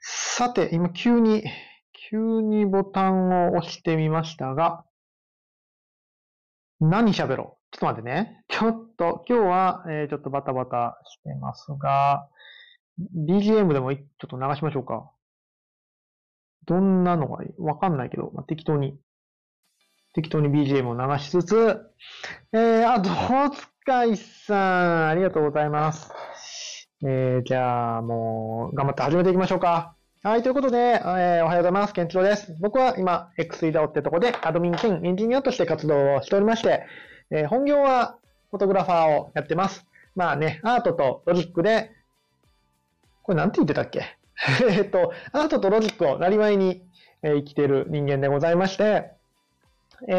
さて、今急にボタンを押してみましたが、何喋ろう？ちょっと待ってね。今日は、ちょっとバタバタしてますが、BGM でもちょっと流しましょうか。どんなのがいい？わかんないけど、まあ、適当に BGM を流しつつ、大塚井さん、ありがとうございます。じゃあ、もう、頑張って始めていきましょうか。はい、ということで、おはようございます。健一郎です。僕は今、XWidao ってとこで、アドミン兼エンジニアとして活動をしておりまして、本業は、フォトグラファーをやってます。まあね、アートとロジックで、これなんて言ってたっけアートとロジックをなりわいに、生きている人間でございまして、この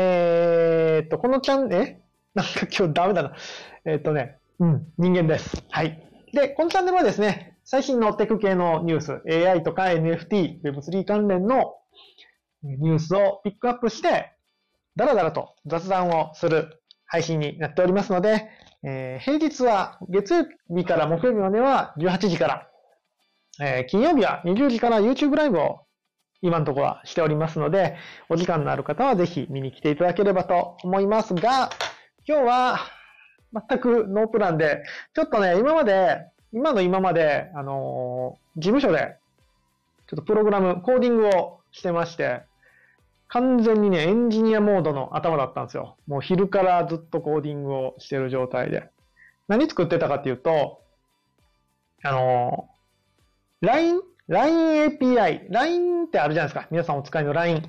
チャンネル、なんか今日ダメだな。人間です。はい。で、このチャンネルはですね、最新のテク系のニュース、AI とか NFT、Web3 関連のニュースをピックアップして、だらだらと雑談をする配信になっておりますので、平日は月曜日から木曜日までは18時から、金曜日は20時から YouTube ライブを今のところはしておりますので、お時間のある方はぜひ見に来ていただければと思いますが、今日は全くノープランで、ちょっとね、今まで、事務所で、ちょっとプログラム、コーディングをしてまして、完全にね、エンジニアモードの頭だったんですよ。もう昼からずっとコーディングをしてる状態で。何作ってたかっていうと、LINE API。LINE ってあるじゃないですか。皆さんお使いの LINE。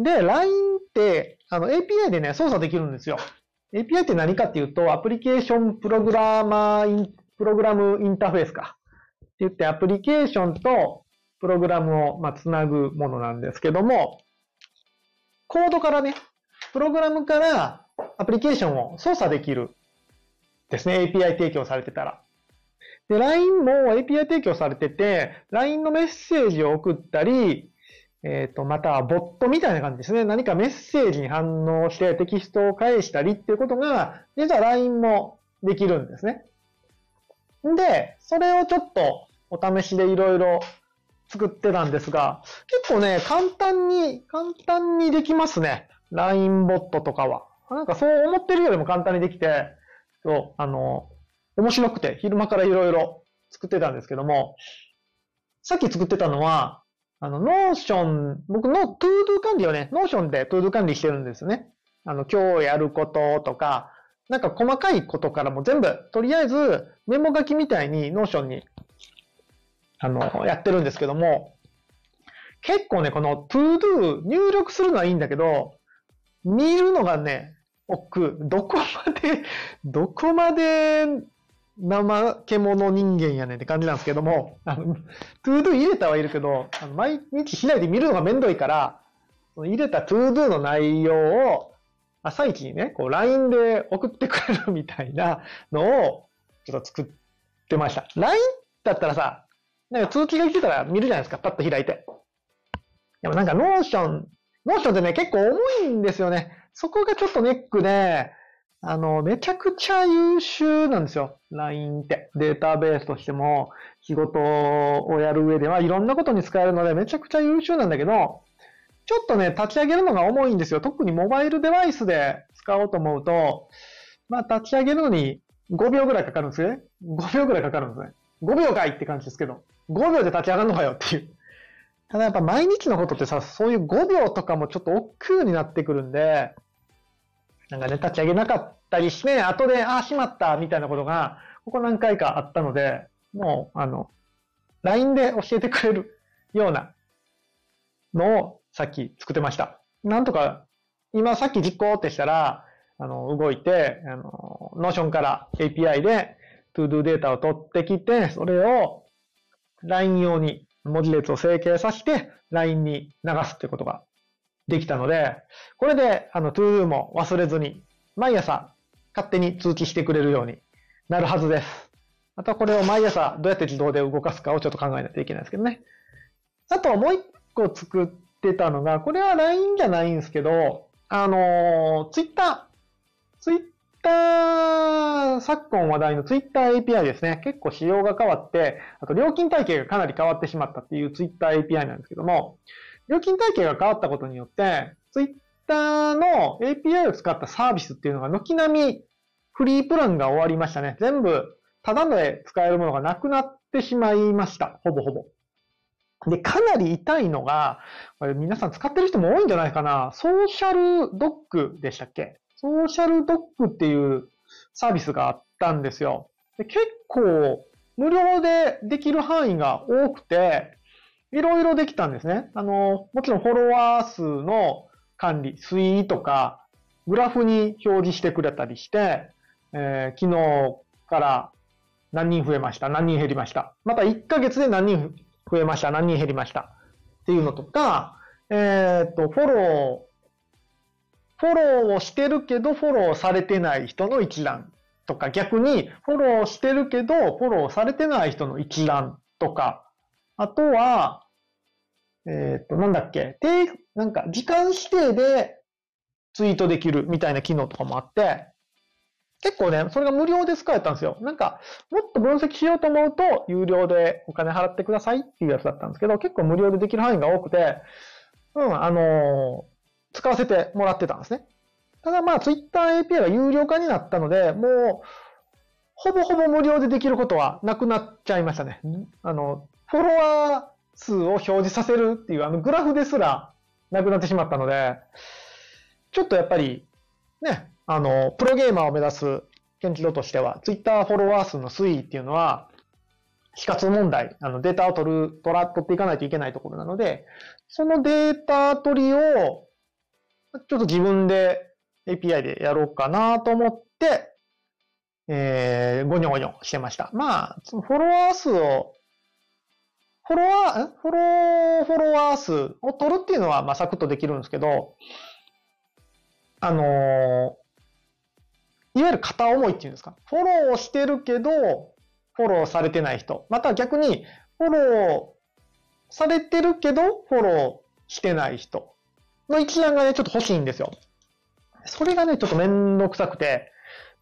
で、LINE って、API でね、操作できるんですよ。API って何かっていうと、アプリケーションプログラムインターフェースか。って言って、アプリケーションとプログラムを、つなぐものなんですけども、コードからね、プログラムからアプリケーションを操作できる。ですね。API 提供されてたら。で、LINE も API 提供されてて、LINE のメッセージを送ったり、また、ボットみたいな感じですね。何かメッセージに反応してテキストを返したりっていうことが、実は LINE もできるんですね。で、それをちょっとお試しでいろいろ作ってたんですが、結構ね、簡単にできますね。LINE ボットとかは。なんかそう思ってるよりも簡単にできて、面白くて、昼間からいろいろ作ってたんですけども、さっき作ってたのは、ノーション、僕のトゥードゥ管理をね、ノーションでトゥードゥ管理してるんですよね。今日やることとか、なんか細かいことからも全部、とりあえずメモ書きみたいにノーションに、やってるんですけども、結構ね、このトゥードゥ入力するのはいいんだけど、見るのがね、どこまで、生獣人間やねんって感じなんですけども、トゥードゥ入れたはいるけど、毎日しないで見るのがめんどいから、入れたトゥードゥの内容を、朝一にね、こう LINE で送ってくれるみたいなのを、ちょっと作ってました。LINE だったらさ、なんか通知が来てたら見るじゃないですか、パッと開いて。でもなんかノーションってね、結構重いんですよね。そこがちょっとネックで、めちゃくちゃ優秀なんですよ。LINE って。データベースとしても、仕事をやる上では、いろんなことに使えるので、めちゃくちゃ優秀なんだけど、ちょっとね、立ち上げるのが重いんですよ。特にモバイルデバイスで使おうと思うと、立ち上げるのに5秒ぐらいかかるんですよね。5秒かいって感じですけど、5秒で立ち上がるのかよっていう。ただやっぱ毎日のことってさ、そういう5秒とかもちょっと億劫になってくるんで、なんかね、立ち上げなかったりして、後で、しまった、みたいなことが、ここ何回かあったので、もう、LINE で教えてくれるようなのをさっき作ってました。なんとか、今さっき実行ってしたら、動いて、Notion から API で ToDo データを取ってきて、それを LINE 用に文字列を成形させて、LINE に流すってことができたので、これで、ToDo も忘れずに、毎朝、勝手に通知してくれるようになるはずです。あとはこれを毎朝、どうやって自動で動かすかをちょっと考えないといけないですけどね。あと、もう一個作ってたのが、これは LINE じゃないんですけど、Twitter Twitter、昨今話題の Twitter API ですね。結構仕様が変わって、あと料金体系がかなり変わってしまったっていう Twitter API なんですけども、料金体系が変わったことによって、Twitter の API を使ったサービスっていうのが軒並みフリープランが終わりましたね。全部タダで使えるものがなくなってしまいました。ほぼほぼ。で、かなり痛いのが、これ皆さん使ってる人も多いんじゃないかな。ソーシャルドックでしたっけ？ソーシャルドックっていうサービスがあったんですよ。で、結構無料でできる範囲が多くて、いろいろできたんですね。もちろんフォロワー数の管理、推移とか、グラフに表示してくれたりして、昨日から何人増えました、何人減りました。また1ヶ月で何人増えました、何人減りました。っていうのとか、フォローをしてるけどフォローされてない人の一覧とか、逆にフォローしてるけどフォローされてない人の一覧とか、あとは、なんだっけ、なんか時間指定でツイートできるみたいな機能とかもあって、結構ね、それが無料で使えたんですよ。なんか、もっと分析しようと思うと、有料でお金払ってくださいっていうやつだったんですけど、結構無料でできる範囲が多くて、使わせてもらってたんですね。ただまあ、Twitter API が有料化になったので、もう、ほぼほぼ無料でできることはなくなっちゃいましたね。フォロワー数を表示させるっていうグラフですらなくなってしまったので、ちょっとやっぱり、ね、プロゲーマーを目指す検知度としては、Twitter フォロワー数の推移っていうのは、死活問題、データを取っていかないといけないところなので、そのデータ取りを、ちょっと自分で API でやろうかなと思って、ごにょごにょしてました。まあ、そのフォロワー数を取るっていうのは、まあ、サクッとできるんですけど、いわゆる片思いっていうんですか。フォローをしてるけど、フォローされてない人。また逆に、フォローされてるけど、フォローしてない人の一覧がね、ちょっと欲しいんですよ。それがね、ちょっとめんどくさくて、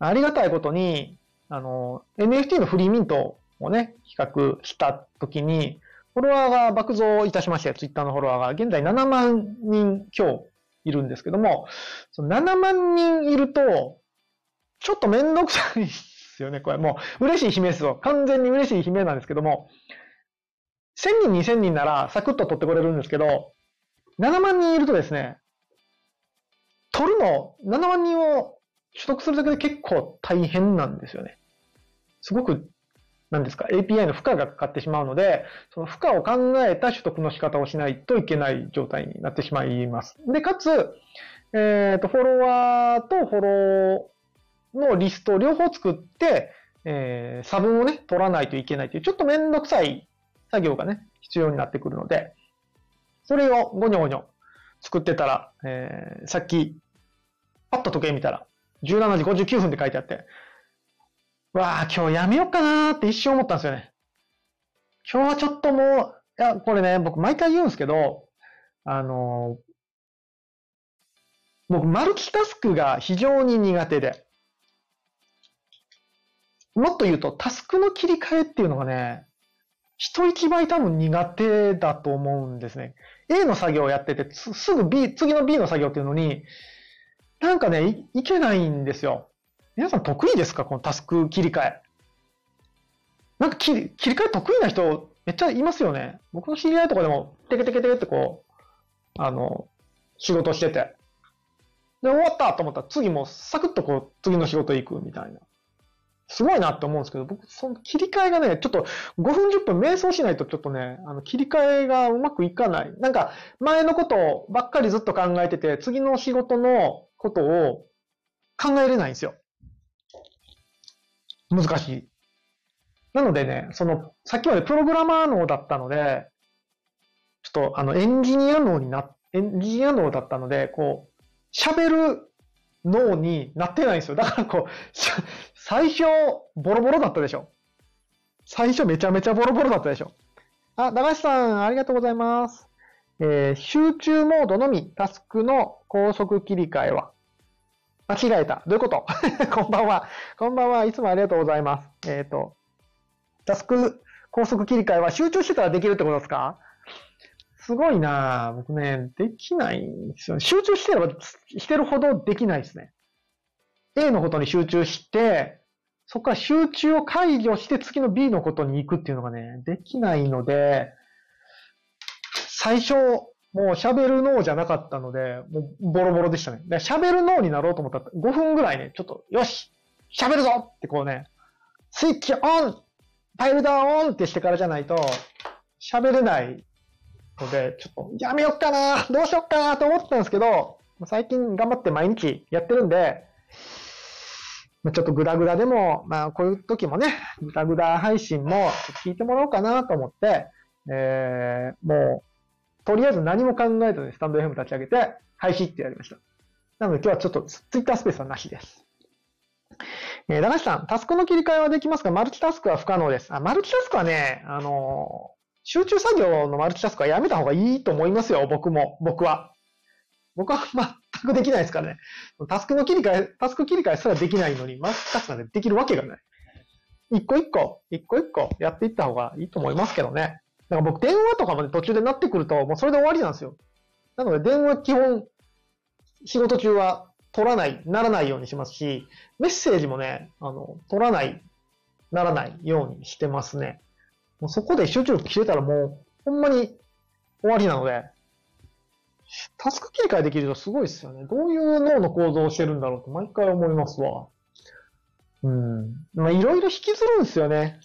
ありがたいことに、NFT のフリーミントをね、比較したときに、フォロワーが爆増いたしまして、Twitter のフォロワーが現在7万人強いるんですけども、その7万人いると、ちょっとめんどくさいですよね、これ。もう、嬉しい悲鳴ですよ。完全に嬉しい悲鳴なんですけども、1000人、2000人ならサクッと取ってこれるんですけど、7万人いるとですね、7万人を取得するだけで結構大変なんですよね。すごく、なんですか、API の負荷がかかってしまうので、その負荷を考えた取得の仕方をしないといけない状態になってしまいます。で、かつ、フォロワーとフォローのリストを両方作って、差分をね、取らないといけないという、ちょっとめんどくさい作業がね、必要になってくるので、それをごにょごにょ作ってたら、さっき、パッと時計見たら、17時59分って書いてあって、わー、今日やめようかなーって一瞬思ったんですよね。今日はちょっともう、いや、これね、僕毎回言うんですけど、僕マルチタスクが非常に苦手で、もっと言うと、タスクの切り替えっていうのがね、人一倍多分苦手だと思うんですね。A の作業をやってて、すぐ B、次の B の作業っていうのに、なんかね、いけないんですよ。皆さん得意ですか？このタスク切り替え。なんか切り替え得意な人めっちゃいますよね。僕の知り合いとかでも、テケテケテケってこう、仕事してて。で、終わったと思ったら次もうサクッとこう、次の仕事行くみたいな。すごいなって思うんですけど、僕、その切り替えがね、ちょっと5分10分瞑想しないとちょっとね、切り替えがうまくいかない。なんか、前のことばっかりずっと考えてて、次の仕事のことを考えれないんですよ。難しい。なのでね、さっきまでプログラマー脳だったので、ちょっとエンジニア脳だったので、こう、喋る脳になってないんですよ。だからこう、最初、ボロボロだったでしょ。最初めちゃめちゃボロボロだったでしょ。あ、駄菓子さん、ありがとうございます。集中モードのみ、タスクの高速切り替えは、間違えた。どういうこと？こんばんは。こんばんは。いつもありがとうございます。タスク高速切り替えは集中してたらできるってことですか？すごいなぁ。僕ね、できないんですよ。集中してれば、してるほどできないですね。A のことに集中して、そこから集中を解除して次の B のことに行くっていうのがね、できないので、最初、もう喋る脳じゃなかったので、もうボロボロでしたね。喋る脳になろうと思ったら5分ぐらいね、ちょっと、よし喋るぞってこうね、スイッチオンファイルダウンってしてからじゃないと、喋れないので、ちょっとやめよっかなどうしよっかなと思ってたんですけど、最近頑張って毎日やってるんで、ちょっとグダグダでも、まあこういう時もね、グダグダ配信も聞いてもらおうかなと思って、もう、とりあえず何も考えずにスタンド FM 立ち上げて、配信ってやりました。なので今日はちょっとツイッタースペースはなしです。高橋さん、タスクの切り替えはできますが、マルチタスクは不可能です。マルチタスクはね、集中作業のマルチタスクはやめた方がいいと思いますよ、僕は。僕は全くできないですからね。タスク切り替えすらできないのに、マルチタスクなんてできるわけがない。一個一個やっていった方がいいと思いますけどね。だから僕、電話とかまで途中でなってくると、もうそれで終わりなんですよ。なので、電話基本、仕事中は取らない、ならないようにしますし、メッセージもね、取らない、ならないようにしてますね。もうそこで集中力切れたらもう、ほんまに終わりなので、タスク切り替えできるとすごいですよね。どういう脳の構造をしてるんだろうと毎回思いますわ。まあ、いろいろ引きずるんですよね。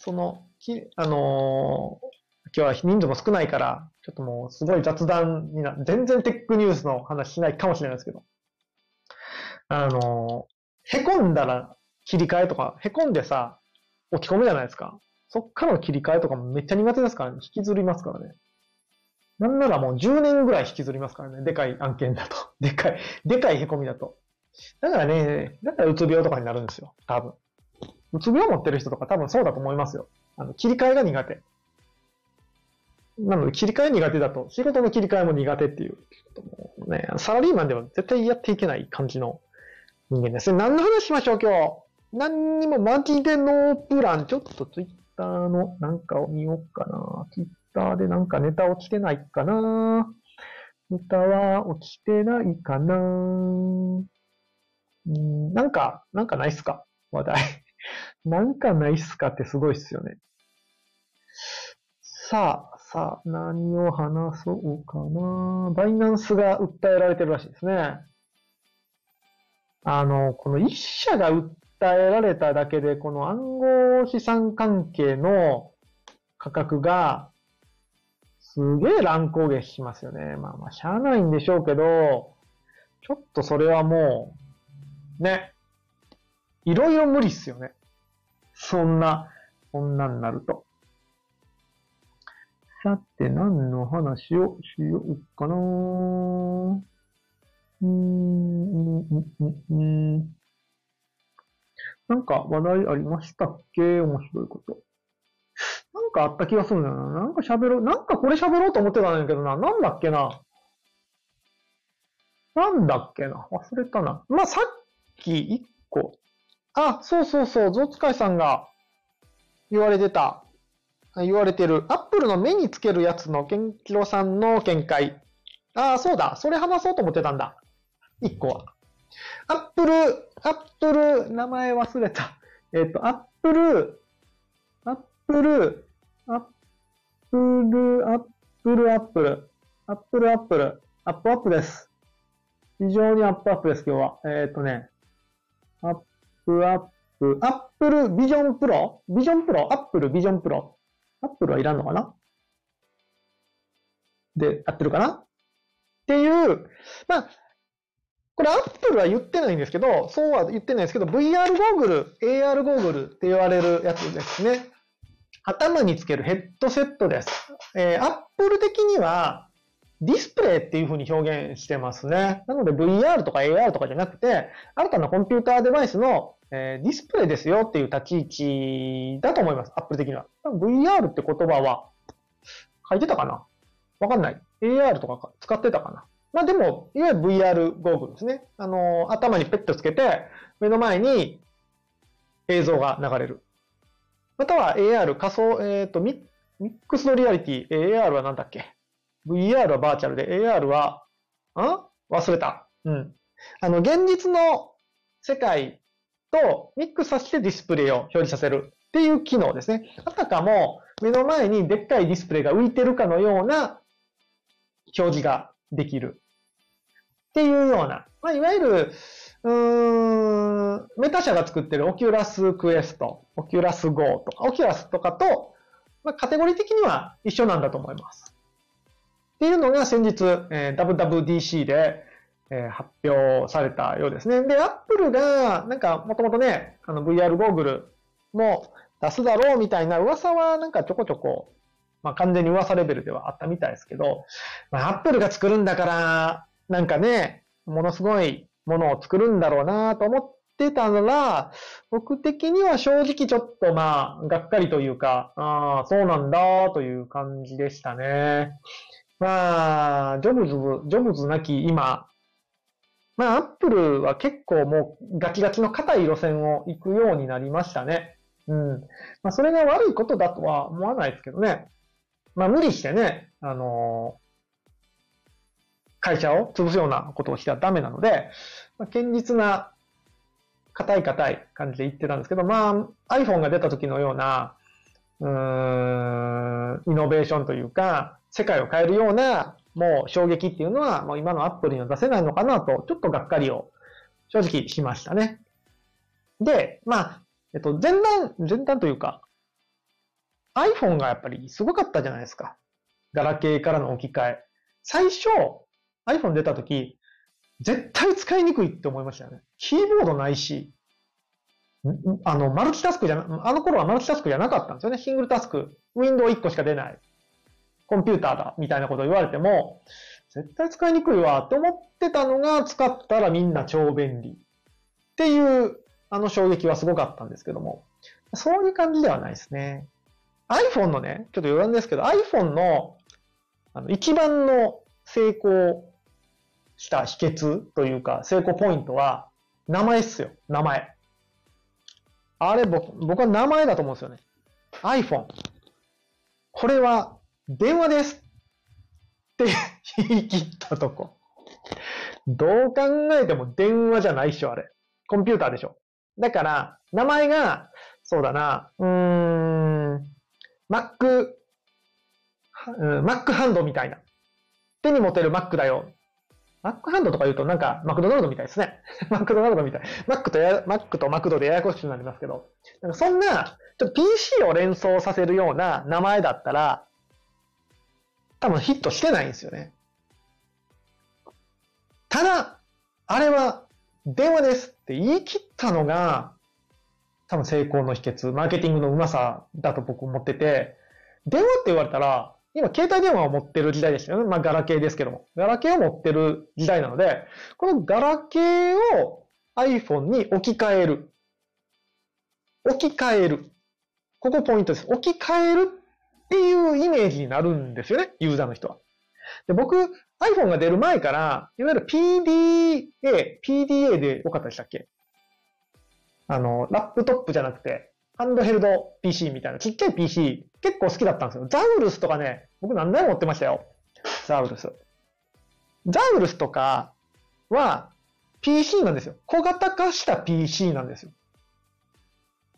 今日は人数も少ないから、ちょっともうすごい雑談になる。全然テックニュースの話しないかもしれないですけど。凹んだら切り替えとか、凹んでさ、落ち込むじゃないですか。そっからの切り替えとかもめっちゃ苦手ですからね。引きずりますからね。なんならもう10年ぐらい引きずりますからね。でかい案件だと。でかい凹みだと。だからうつ病とかになるんですよ。多分。うつ病持ってる人とか多分そうだと思いますよ。切り替えが苦手。なので、切り替え苦手だと、仕事の切り替えも苦手っていう、ね、サラリーマンでは絶対やっていけない感じの人間ですね。何の話しましょう、今日。何にもマジでノープラン。ちょっとツイッターのなんかを見ようかな。ツイッターでなんかネタ落ちてないかな。ネタは落ちてないかな。なんかないっすか話題。なんかないっすかってすごいっすよね。さあ、何を話そうかな。バイナンスが訴えられてるらしいですね。この一社が訴えられただけで、この暗号資産関係の価格が、すげえ乱高下しますよね。まあ、しゃあないんでしょうけど、ちょっとそれはもう、ね、いろいろ無理っすよね。こんなになると。さて、何の話をしようかな。なんか話題ありましたっけ？面白いこと。なんかあった気がするんだよな。なんかこれ喋ろうと思ってたんだけどな。なんだっけな。忘れたな。まあ、さっき一個。あ、そう、ゾウツカイさんが言われてる。アップルの目につけるやつのケンキロさんの見解。ああ、そうだ。それ話そうと思ってたんだ。一個は。アップル、名前忘れた。アップルです。非常にアップです、今日は。アップル、ビジョンプロ、アップル、ビジョンプロ。アップルはいらんのかなで、合ってるかなっていう、まあ、これアップルは言ってないんですけど、そうは言ってないですけど、VR ゴーグル、AR ゴーグルって言われるやつですね。頭につけるヘッドセットです。アップル的にはディスプレイっていう風に表現してますね。なので VR とか AR とかじゃなくて、新たなコンピューターデバイスのディスプレイですよっていう立ち位置だと思います。アップル的には。VR って言葉は書いてたかな？わかんない。AR とか使ってたかな？まあでも、いわゆる VR ゴーグルですね。頭にペッとつけて、目の前に映像が流れる。または AR、仮想、ミックスのリアリティ、AR はなんだっけ ?VR はバーチャルで、AR は、忘れた。うん。現実の世界とミックスさせてディスプレイを表示させるっていう機能ですね。あたかも目の前にでっかいディスプレイが浮いてるかのような表示ができるっていうような、まあ、いわゆるメタ社が作ってるオキュラスクエスト、オキュラス GO とか、オキュラスとかと、まあ、カテゴリー的には一緒なんだと思います。っていうのが先日、WWDC で、発表されたようですね。で、アップルが、なんか、もともとね、VR ゴーグルも出すだろうみたいな噂は、なんかちょこちょこ、まあ完全に噂レベルではあったみたいですけど、まあ、アップルが作るんだから、なんかね、ものすごいものを作るんだろうなと思ってたら、僕的には正直ちょっとまあ、がっかりというか、ああ、そうなんだという感じでしたね。まあ、ジョブズなき今、まあ、アップルは結構もうガチガチの硬い路線を行くようになりましたね。うん。まあ、それが悪いことだとは思わないですけどね。まあ、無理してね、会社を潰すようなことをしてはダメなので、まあ、堅実な、硬い感じで言ってたんですけど、まあ、iPhone が出た時のような、イノベーションというか、世界を変えるような、もう衝撃っていうのは、もう今のアップルには出せないのかなと、ちょっとがっかりを正直しましたね。で、まあ、前段というか、iPhone がやっぱりすごかったじゃないですか。ガラケーからの置き換え。最初、iPhone 出た時、絶対使いにくいって思いましたよね。キーボードないし、あの頃はマルチタスクじゃなかったんですよね。シングルタスク。ウィンドウ1個しか出ない。コンピューターだ、みたいなことを言われても、絶対使いにくいわ、と思ってたのが、使ったらみんな超便利。っていう、衝撃はすごかったんですけども。そういう感じではないですね。iPhone のね、ちょっと余談ですけど、iPhone の、一番の成功した秘訣というか、成功ポイントは、名前っすよ。名前。あれ、僕は名前だと思うんですよね。iPhone。これは、電話ですって言い切ったとこ。どう考えても電話じゃないっしょ、あれ。コンピューターでしょ。だから、名前が、そうだな、Mac ハンドみたいな。手に持てる Mac だよ。Mac ハンドとか言うとなんか、マクドナルドみたいですね。マクドナルドみたい。Mac とマクドでややこしくなりますけど。なんかそんな、ちょっと PC を連想させるような名前だったら、多分ヒットしてないんですよね。ただ、あれは電話ですって言い切ったのが、多分成功の秘訣、マーケティングのうまさだと僕思ってて、電話って言われたら、今携帯電話を持ってる時代でしたよね。まあガラケーですけども。ガラケーを持ってる時代なので、このガラケーを iPhone に置き換える。置き換える。ここポイントです。置き換える。っていうイメージになるんですよね、ユーザーの人は。で、僕、iPhone が出る前から、いわゆる PDA でよかったでしたっけ？ラップトップじゃなくて、ハンドヘルド PC みたいな、ちっちゃい PC、結構好きだったんですよ。ザウルスとかね、僕何台も持ってましたよ。ザウルスとかは、PC なんですよ。小型化した PC なんですよ。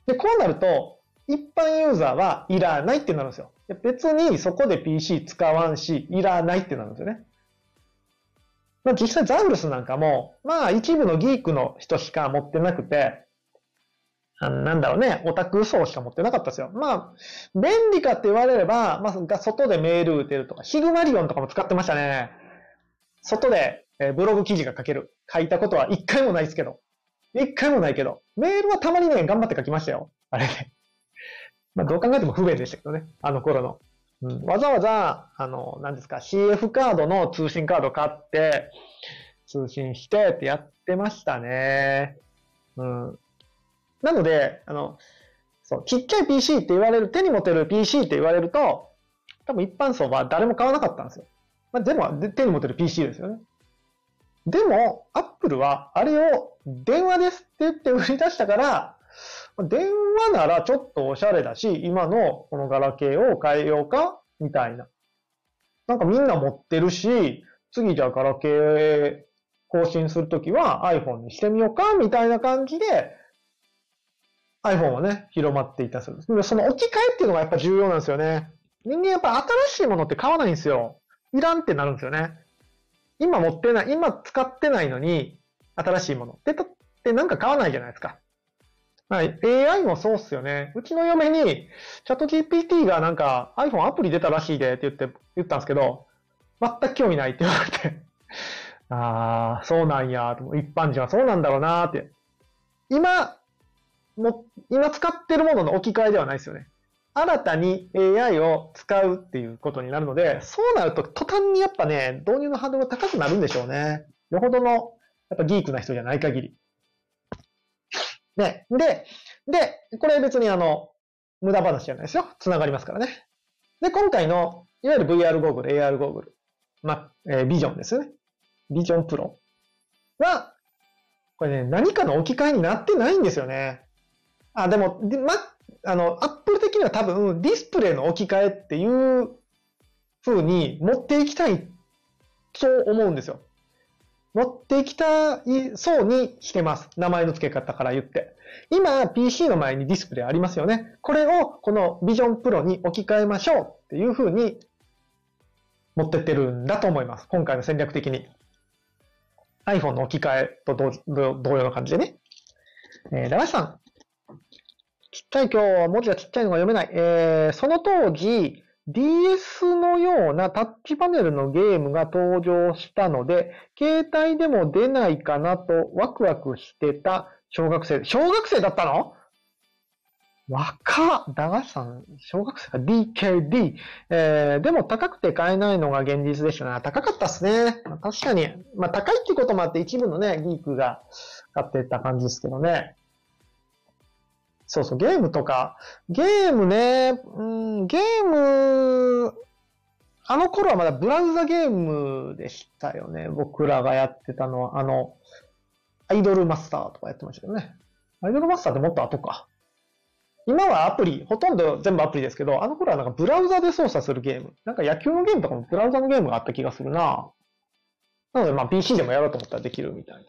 で、こうなると、一般ユーザーはいらないってなるんですよ。別にそこで PC 使わんし、いらないってなるんですよね。まあ実際ザウルスなんかも、まあ一部のギークの人しか持ってなくて、なんだろうね、オタク層しか持ってなかったですよ。まあ、便利かって言われれば、まあ外でメール打てるとか、ヒグマリオンとかも使ってましたね。外でブログ記事が書ける。書いたことは一回もないですけど。メールはたまにね、頑張って書きましたよ。あれね。まあ、どう考えても不便でしたけどね。あの頃の。うん、わざわざ、何ですか、CF カードの通信カード買って、通信してってやってましたね。うん。なので、そう、ちっちゃい PC って言われる、手に持てる PC って言われると、多分一般層は誰も買わなかったんですよ。まあ、でも、手に持てる PC ですよね。でも、アップルはあれを電話ですって言って売り出したから、電話ならちょっとおしゃれだし、今のこのガラケーを変えようかみたいな。なんかみんな持ってるし、次じゃあガラケー更新するときは iPhone にしてみようかみたいな感じで、iPhone はね、広まっていたそうです。でその置き換えっていうのがやっぱ重要なんですよね。人間やっぱ新しいものって買わないんですよ。いらんってなるんですよね。今持ってない、今使ってないのに、新しいもの。ってなんか買わないじゃないですか。はい。AI もそうっすよね。うちの嫁に、チャット GPT がなんか iPhone アプリ出たらしいでって言ったんですけど、全く興味ないって言われて。あー、そうなんや。一般人はそうなんだろうなーって。今使ってるものの置き換えではないですよね。新たに AI を使うっていうことになるので、そうなると途端にやっぱね、導入のハードルが高くなるんでしょうね。よほどの、やっぱギークな人じゃない限り。ね。で、これ別に無駄話じゃないですよ。繋がりますからね。で、今回の、いわゆる VR ゴーグル、AR ゴーグル、ビジョンですよね。ビジョンプロは、これね、何かの置き換えになってないんですよね。あ、でも、アップル的には多分ディスプレイの置き換えっていう風に持っていきたいと思うんですよ。持っていきたいそうにしてます。名前の付け方から言って。今 PC の前にディスプレイありますよね。これをこの Vision Pro に置き換えましょうっていう風に持ってってるんだと思います。今回の戦略的に。iPhone の置き換えと同様の感じでね。高橋さん。ちっちゃい今日は文字がちっちゃいのが読めない。その当時、DS のようなタッチパネルのゲームが登場したので、携帯でも出ないかなとワクワクしてた小学生。小学生だったの？若っ！駄菓子さん、小学生か DKD。でも高くて買えないのが現実でしたな。高かったっすね。確かに。まあ高いってこともあって一部のね、ギークが買ってた感じですけどね。そうそう、ゲームとか。ゲームね、ゲーム、あの頃はまだブラウザゲームでしたよね。僕らがやってたのは、アイドルマスターとかやってましたけどね。アイドルマスターってもっと後か。今はアプリ、ほとんど全部アプリですけど、あの頃はなんかブラウザで操作するゲーム。なんか野球のゲームとかもブラウザのゲームがあった気がするな。なのでまあ PC でもやろうと思ったらできるみたいな。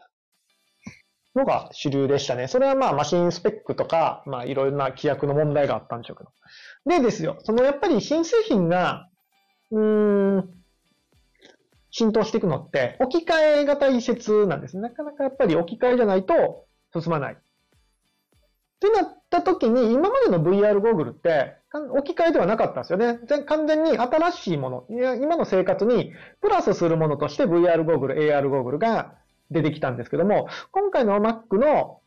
のが主流でしたね。それはまあマシンスペックとか、まあいろんな規約の問題があったんでしょうけど。でですよ、そのやっぱり新製品が、浸透していくのって置き換えが大切なんですね。なかなかやっぱり置き換えじゃないと進まない。ってなった時に今までの VR ゴーグルって置き換えではなかったんですよね。完全に新しいもの、今の生活にプラスするものとして VR ゴーグル、AR ゴーグルが出てきたんですけども、今回の Apple の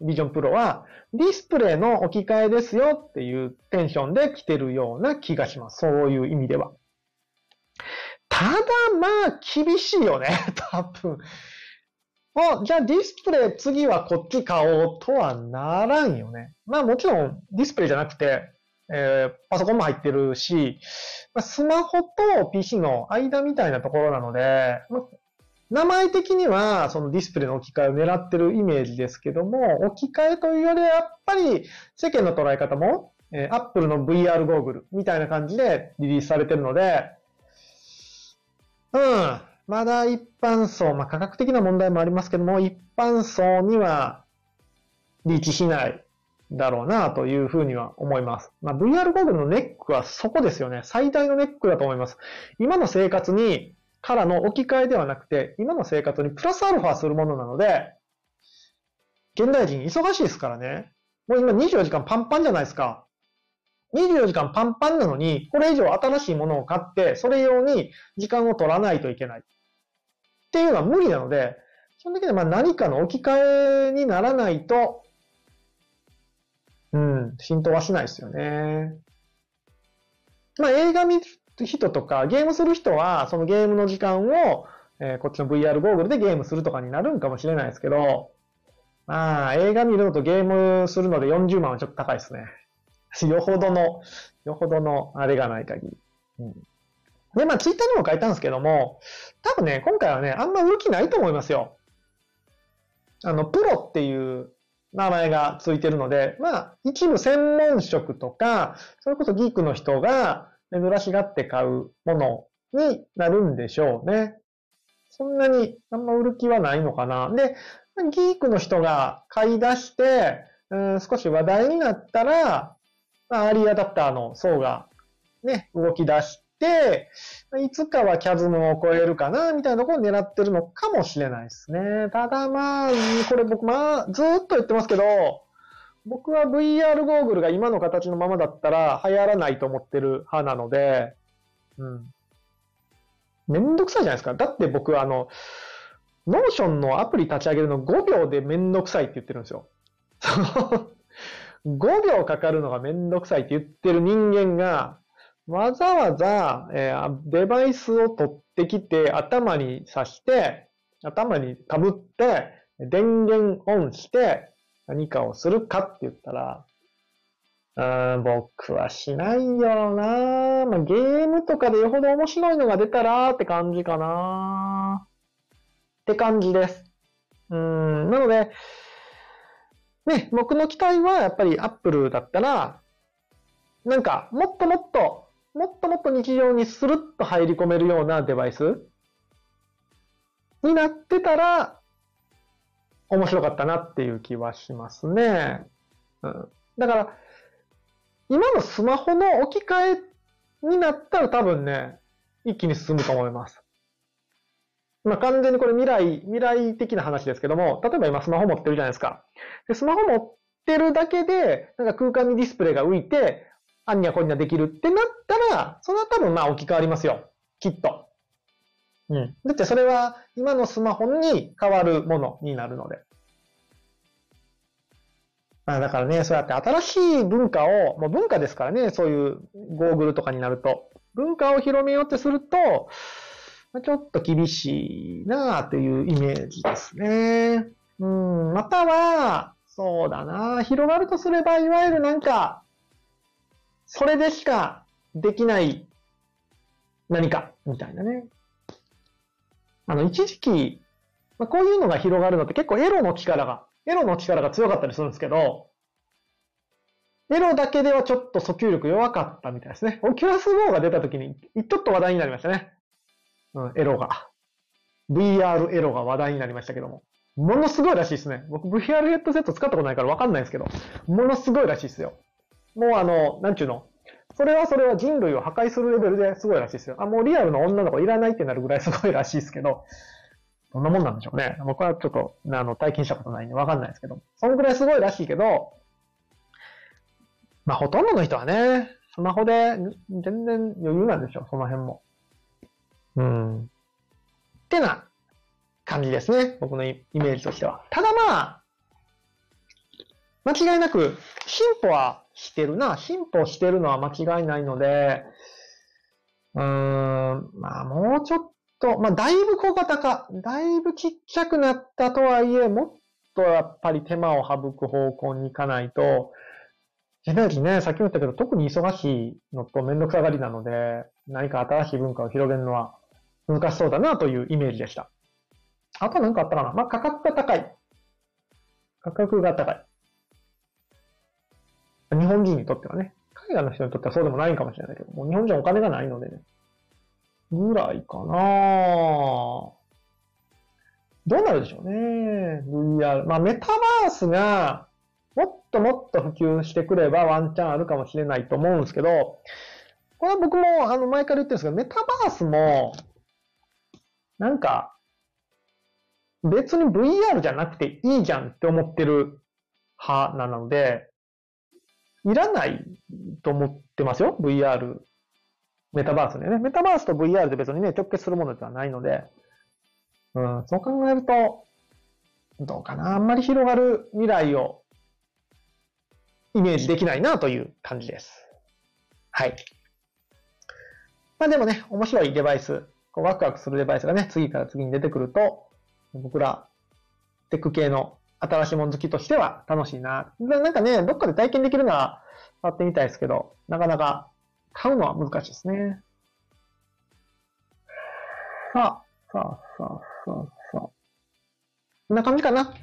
Vision Pro はディスプレイの置き換えですよっていうテンションで来てるような気がします。そういう意味では。ただまあ厳しいよね、多分。じゃあディスプレイ次はこっち買おうとはならんよね。まあもちろんディスプレイじゃなくて、パソコンも入ってるし、スマホと PC の間みたいなところなので、名前的にはそのディスプレイの置き換えを狙ってるイメージですけども、置き換えというよりはやっぱり世間の捉え方も、Apple の VR ゴーグルみたいな感じでリリースされてるので、まだ一般層、まあ価格的な問題もありますけども、一般層にはリーチしないだろうなというふうには思います。まあ VR ゴーグルのネックはそこですよね。最大のネックだと思います。今の生活にからの置き換えではなくて、今の生活にプラスアルファするものなので、現代人忙しいですからね。もう今24時間パンパンじゃないですか。24時間パンパンなのに、これ以上新しいものを買って、それ用に時間を取らないといけない。っていうのは無理なので、基本的にはまあ何かの置き換えにならないと、浸透はしないですよね。まあ映画見人とかゲームする人はそのゲームの時間を、こっちの VR ゴーグルでゲームするとかになるんかもしれないですけど、まあ映画見るのとゲームするので40万はちょっと高いですね。よほどのあれがない限り。で、まあツイッターにも書いたんですけども、多分ね、今回はね、あんま動きないと思いますよ。プロっていう名前がついてるので、まあ一部専門職とか、それこそギークの人が珍しがって買うものになるんでしょうね。そんなにあんま売る気はないのかな。で、ギークの人が買い出して、少し話題になったら、まあ、アーリーアダプターの層がね、動き出して、いつかはキャズムを超えるかな、みたいなところを狙ってるのかもしれないですね。ただまあ、これ僕まあ、ずっと言ってますけど、僕は VR ゴーグルが今の形のままだったら流行らないと思ってる派なので、うん。めんどくさいじゃないですか。だって僕はノーションのアプリ立ち上げるの5秒でめんどくさいって言ってるんですよ。5秒かかるのがめんどくさいって言ってる人間が、わざわざ、デバイスを取ってきて、頭に挿して、頭にかぶって、電源オンして、何かをするかって言ったら、僕はしないよなぁ。まあ、ゲームとかでよほど面白いのが出たらって感じかなぁ。って感じです。なので、ね、僕の期待はやっぱり Apple だったら、なんかもっと日常にスルッと入り込めるようなデバイスになってたら、面白かったなっていう気はしますね。だから、今のスマホの置き換えになったら多分ね、一気に進むと思います。まあ完全にこれ未来的な話ですけども、例えば今スマホ持ってるじゃないですか。で、スマホ持ってるだけで、なんか空間にディスプレイが浮いて、あんにゃこんにゃできるってなったら、それは多分まあ置き換わりますよ。きっと。うん。だってそれは今のスマホに変わるものになるので。だからね、そうやって新しい文化を、もう文化ですからね、そういうゴーグルとかになると。文化を広めようってすると、ちょっと厳しいなというイメージですね。または、そうだな、広がるとすれば、いわゆるなんか、それでしかできない何か、みたいなね。一時期、こういうのが広がるのって結構エロの力が強かったりするんですけど、エロだけではちょっと訴求力弱かったみたいですね。オキュラス号が出た時にちょっと話題になりましたね。エロが。VR エロが話題になりましたけども。ものすごいらしいですね。僕 VR ヘッドセット使ったことないからわかんないですけど、ものすごいらしいですよ。もうなんちゅうの。それは人類を破壊するレベルですごいらしいですよ。もうリアルの女の子いらないってなるぐらいすごいらしいですけど、どんなもんなんでしょうね。僕はちょっと、体験したことないんでわかんないですけど。そのくらいすごいらしいけど、まあ、ほとんどの人はね、スマホで全然余裕なんでしょう、その辺も。ってな感じですね。僕のイメージとしては。ただまあ、間違いなく進歩してるのは間違いないので、まあ、もうちょっと、まあ、だいぶ小型化、だいぶちっちゃくなったとはいえ、もっとやっぱり手間を省く方向に行かないと、時々ね、さっきも言ったけど、特に忙しいのとめんどくさがりなので、何か新しい文化を広げるのは難しそうだなというイメージでした。あと何かあったかな。まあ、価格が高い。価格が高い。日本人にとってはね、海外の人にとってはそうでもないかもしれないけど、もう日本人はお金がないのでね。ぐらいかなぁ。どうなるでしょうね。VR。まあ、メタバースが、もっと普及してくればワンチャンあるかもしれないと思うんですけど、これは僕も、前から言ってるんですけど、メタバースも、なんか、別に VR じゃなくていいじゃんって思ってる派なので、いらないと思ってますよ、VR。メタバースね。メタバースと VR で別にね、直結するものではないので、そう考えると、どうかな。あんまり広がる未来をイメージできないなという感じです。はい。まあでもね、面白いデバイス、ワクワクするデバイスがね、次から次に出てくると、僕ら、テック系の新しいもの好きとしては楽しいな。なんかね、どっかで体験できるなら、やってみたいですけど、なかなか、買うのは難しいですね。こんな感じかな。今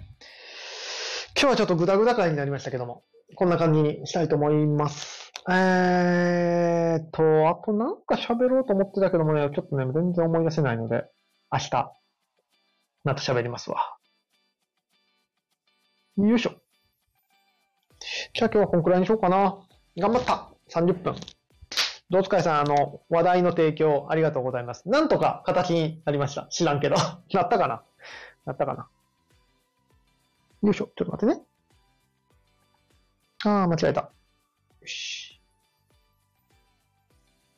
日はちょっとグダグダ回になりましたけども、こんな感じにしたいと思います。あとなんか喋ろうと思ってたけどもね、ちょっとね、全然思い出せないので、明日、また喋りますわ。よいしょ。じゃあ今日はこんくらいにしようかな。頑張った。30分。どうつかいさん、話題の提供ありがとうございます。なんとか形になりました。知らんけど。なったかな？なったかな？よいしょ。ちょっと待ってね。ああ、間違えた。よし。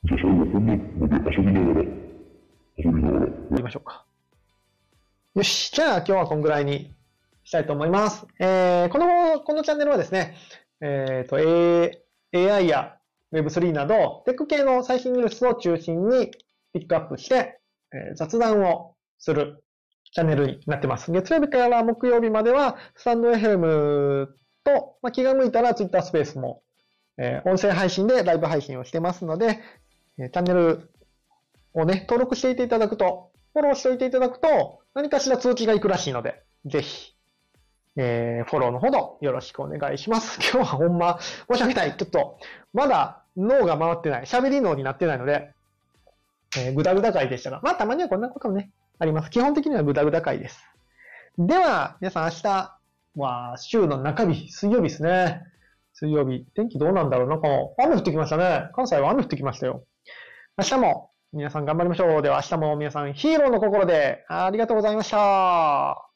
じゃあ最後、ほんの遊びながら、やりましょうか。よし。じゃあ今日はこんぐらいにしたいと思います。このチャンネルはですね、AI や Web3 など、テック系の最新ニュースを中心にピックアップして、雑談をするチャンネルになってます。月曜日から木曜日までは、スタンドFMと、気が向いたら Twitter スペースも、音声配信でライブ配信をしてますので、チャンネルをね、登録していていただくと、フォローしておいていただくと、何かしら通知がいくらしいので、ぜひ。フォローのほどよろしくお願いします。今日はほんま、申し訳ない。ちょっと、まだ脳が回ってない。喋り脳になってないので、ぐだぐだ回でしたが、たまにはこんなこともね、あります。基本的にはぐだぐだ回です。では、皆さん明日は週の中日、水曜日ですね。水曜日、天気どうなんだろうな。雨降ってきましたね。関西は雨降ってきましたよ。明日も皆さん頑張りましょう。では明日も皆さんヒーローの心でありがとうございました。